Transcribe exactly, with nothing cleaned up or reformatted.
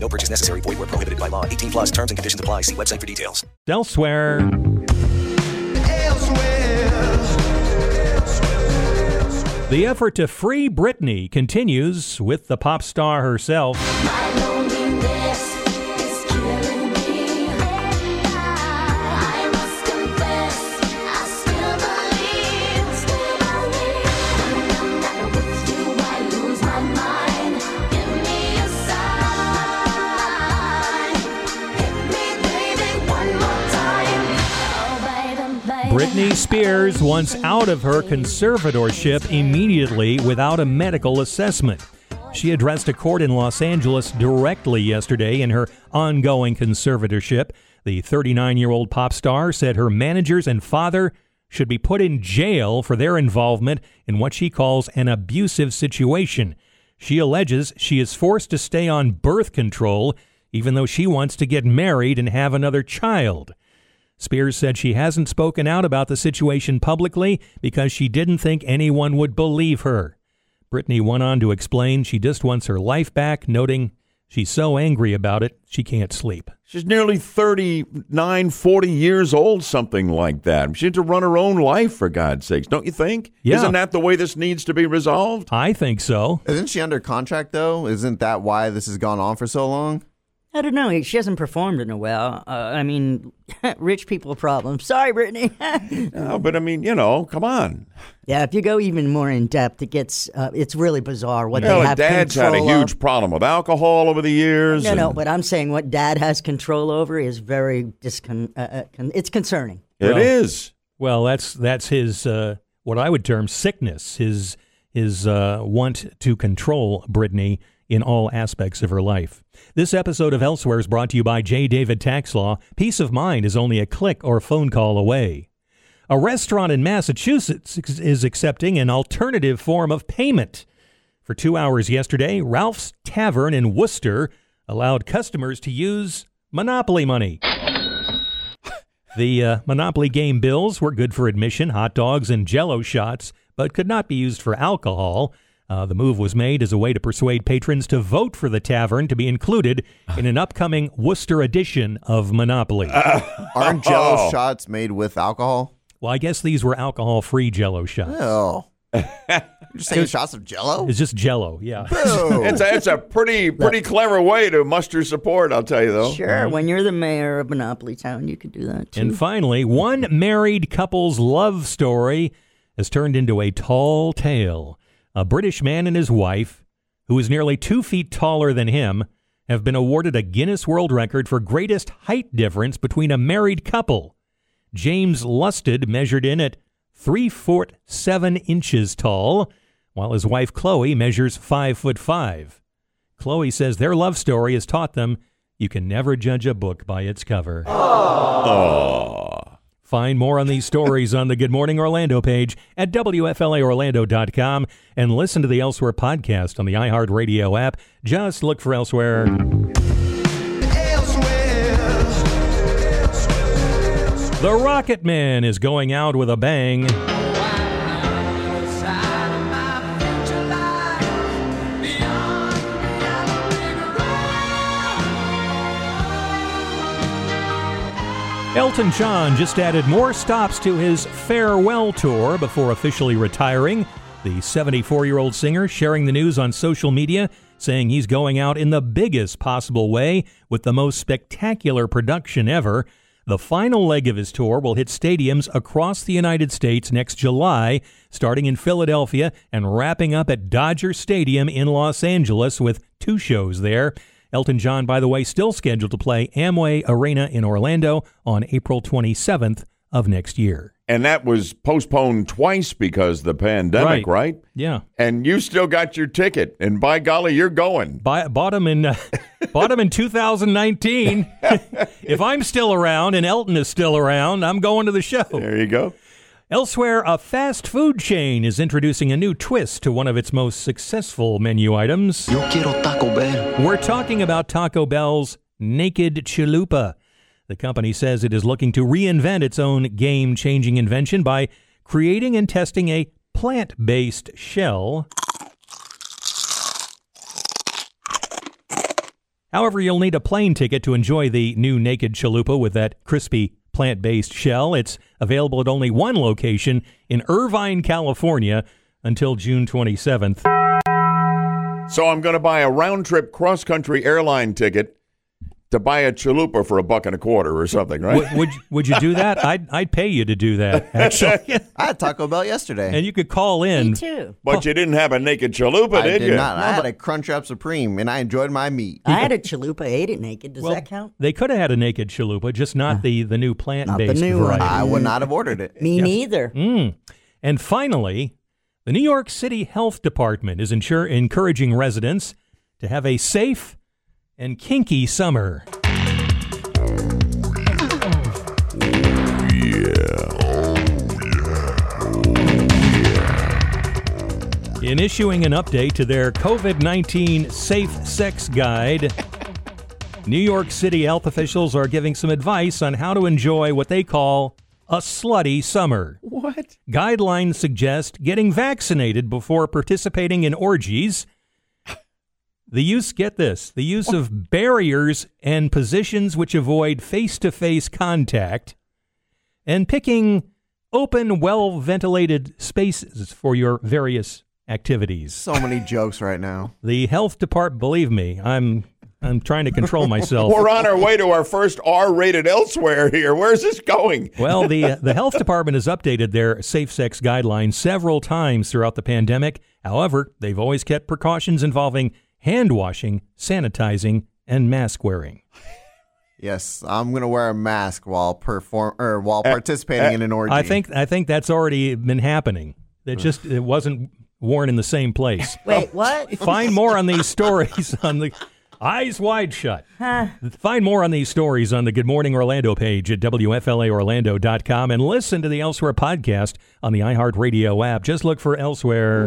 No purchase necessary. Void where prohibited by law. eighteen plus terms and conditions apply. See website for details. Elsewhere. Elsewhere. The effort to free Britney continues with the pop star herself. My loneliness is killing me. I must confess, I still believe, still believe. When I'm not with you, I lose my mind. Britney Spears wants out of her conservatorship immediately without a medical assessment. She addressed a court in Los Angeles directly yesterday in her ongoing conservatorship. The thirty-nine-year-old pop star said her managers and father should be put in jail for their involvement in what she calls an abusive situation. She alleges she is forced to stay on birth control, even though she wants to get married and have another child. Spears said she hasn't spoken out about the situation publicly because she didn't think anyone would believe her. Britney went on to explain she just wants her life back, noting she's so angry about it she can't sleep. She's nearly thirty-nine, forty years old, something like that. She had to run her own life, for God's sakes, don't you think? Yeah. Isn't that the way this needs to be resolved? I think so. Isn't she under contract, though? Isn't that why this has gone on for so long? I don't know. She hasn't performed in a while. Uh, I mean, rich people problem. Sorry, Brittany. No, but I mean, you know, come on. Yeah, if you go even more in depth, it gets uh, it's really bizarre what no, they have Dad's control over. Dad's had a huge of. problem with alcohol over the years. No, and... no, but I'm saying what Dad has control over is very discon. Uh, con- it's concerning. It well, is. Well, that's that's his uh, what I would term sickness. His his uh, want to control Brittany in all aspects of her life. This episode of Elsewhere is brought to you by J. David Tax Law. Peace of mind is only a click or phone call away. A restaurant in Massachusetts is accepting an alternative form of payment. For two hours yesterday, Ralph's Tavern in Worcester allowed customers to use Monopoly money. The uh, Monopoly game bills were good for admission, hot dogs, and Jello shots, but could not be used for alcohol. Uh, the move was made as a way to persuade patrons to vote for the tavern to be included in an upcoming Worcester edition of Monopoly. Uh, aren't Jello oh. shots made with alcohol? Well, I guess these were alcohol-free Jello shots. Oh, you're saying shots of Jello? It's just Jello, yeah. it's, a, it's a pretty, pretty clever way to muster support, I'll tell you though. Sure, um, when you're the mayor of Monopoly Town, you could do that too. And finally, one married couple's love story has turned into a tall tale. A British man and his wife, who is nearly two feet taller than him, have been awarded a Guinness World Record for greatest height difference between a married couple. James Lusted measured in at three foot seven inches tall, while his wife Chloe measures five foot five. Chloe says their love story has taught them you can never judge a book by its cover. Aww. Aww. Find more on these stories on the Good Morning Orlando page at W F L A Orlando dot com and listen to the Elsewhere podcast on the iHeartRadio app. Just look for Elsewhere. Elsewhere. The Rocket Man is going out with a bang. Elton John just added more stops to his farewell tour before officially retiring. The seventy-four-year-old singer sharing the news on social media, saying he's going out in the biggest possible way with the most spectacular production ever. The final leg of his tour will hit stadiums across the United States next July, starting in Philadelphia and wrapping up at Dodger Stadium in Los Angeles with two shows there. Elton John, by the way, still scheduled to play Amway Arena in Orlando on April twenty-seventh of next year. And that was postponed twice because of the pandemic, right? right? Yeah. And you still got your ticket, and by golly, you're going. By, bought them in, uh, bought them in two thousand nineteen. If I'm still around and Elton is still around, I'm going to the show. There you go. Elsewhere, a fast food chain is introducing a new twist to one of its most successful menu items. Yo quiero Taco Bell. We're talking about Taco Bell's Naked Chalupa. The company says it is looking to reinvent its own game-changing invention by creating and testing a plant-based shell. However, you'll need a plane ticket to enjoy the new Naked Chalupa with that crispy plant-based shell. It's available at only one location in Irvine, California, until June twenty-seventh. So I'm going to buy a round-trip cross-country airline ticket to buy a chalupa for a buck and a quarter or something, right? Would would, would you do that? I'd I'd pay you to do that, actually. I had Taco Bell yesterday. And you could call in. Me too. But oh. you didn't have a naked chalupa, I did, did you? I did not. No, I had a Crunchwrap Supreme, and I enjoyed my meat. I had a chalupa, ate it naked. Does well, that count? They could have had a naked chalupa, just not the, the new plant-based variety. One. I would not have ordered it. Me yes. neither. Mm. And finally, the New York City Health Department is insure- encouraging residents to have a safe and kinky summer. In issuing an update to their COVID nineteen Safe Sex Guide, New York City health officials are giving some advice on how to enjoy what they call a slutty summer. What? Guidelines suggest getting vaccinated before participating in orgies. The use, get this, the use of barriers and positions which avoid face-to-face contact, and picking open, well-ventilated spaces for your various activities. So many jokes right now. The health department, believe me, I'm I'm trying to control myself. We're on our way to our first R-rated elsewhere here. Where's this going? Well, the the health department has updated their safe sex guidelines several times throughout the pandemic. However, they've always kept precautions involving hand washing, sanitizing, and mask wearing. Yes, I'm going to wear a mask while perform or while uh, participating uh, in an orgy. I think I think that's already been happening. It just it wasn't worn in the same place. Wait, what? Find more on these stories on the Eyes Wide Shut. Huh. Find more on these stories on the Good Morning Orlando page at W F L A Orlando dot com and listen to the Elsewhere podcast on the iHeartRadio app. Just look for Elsewhere.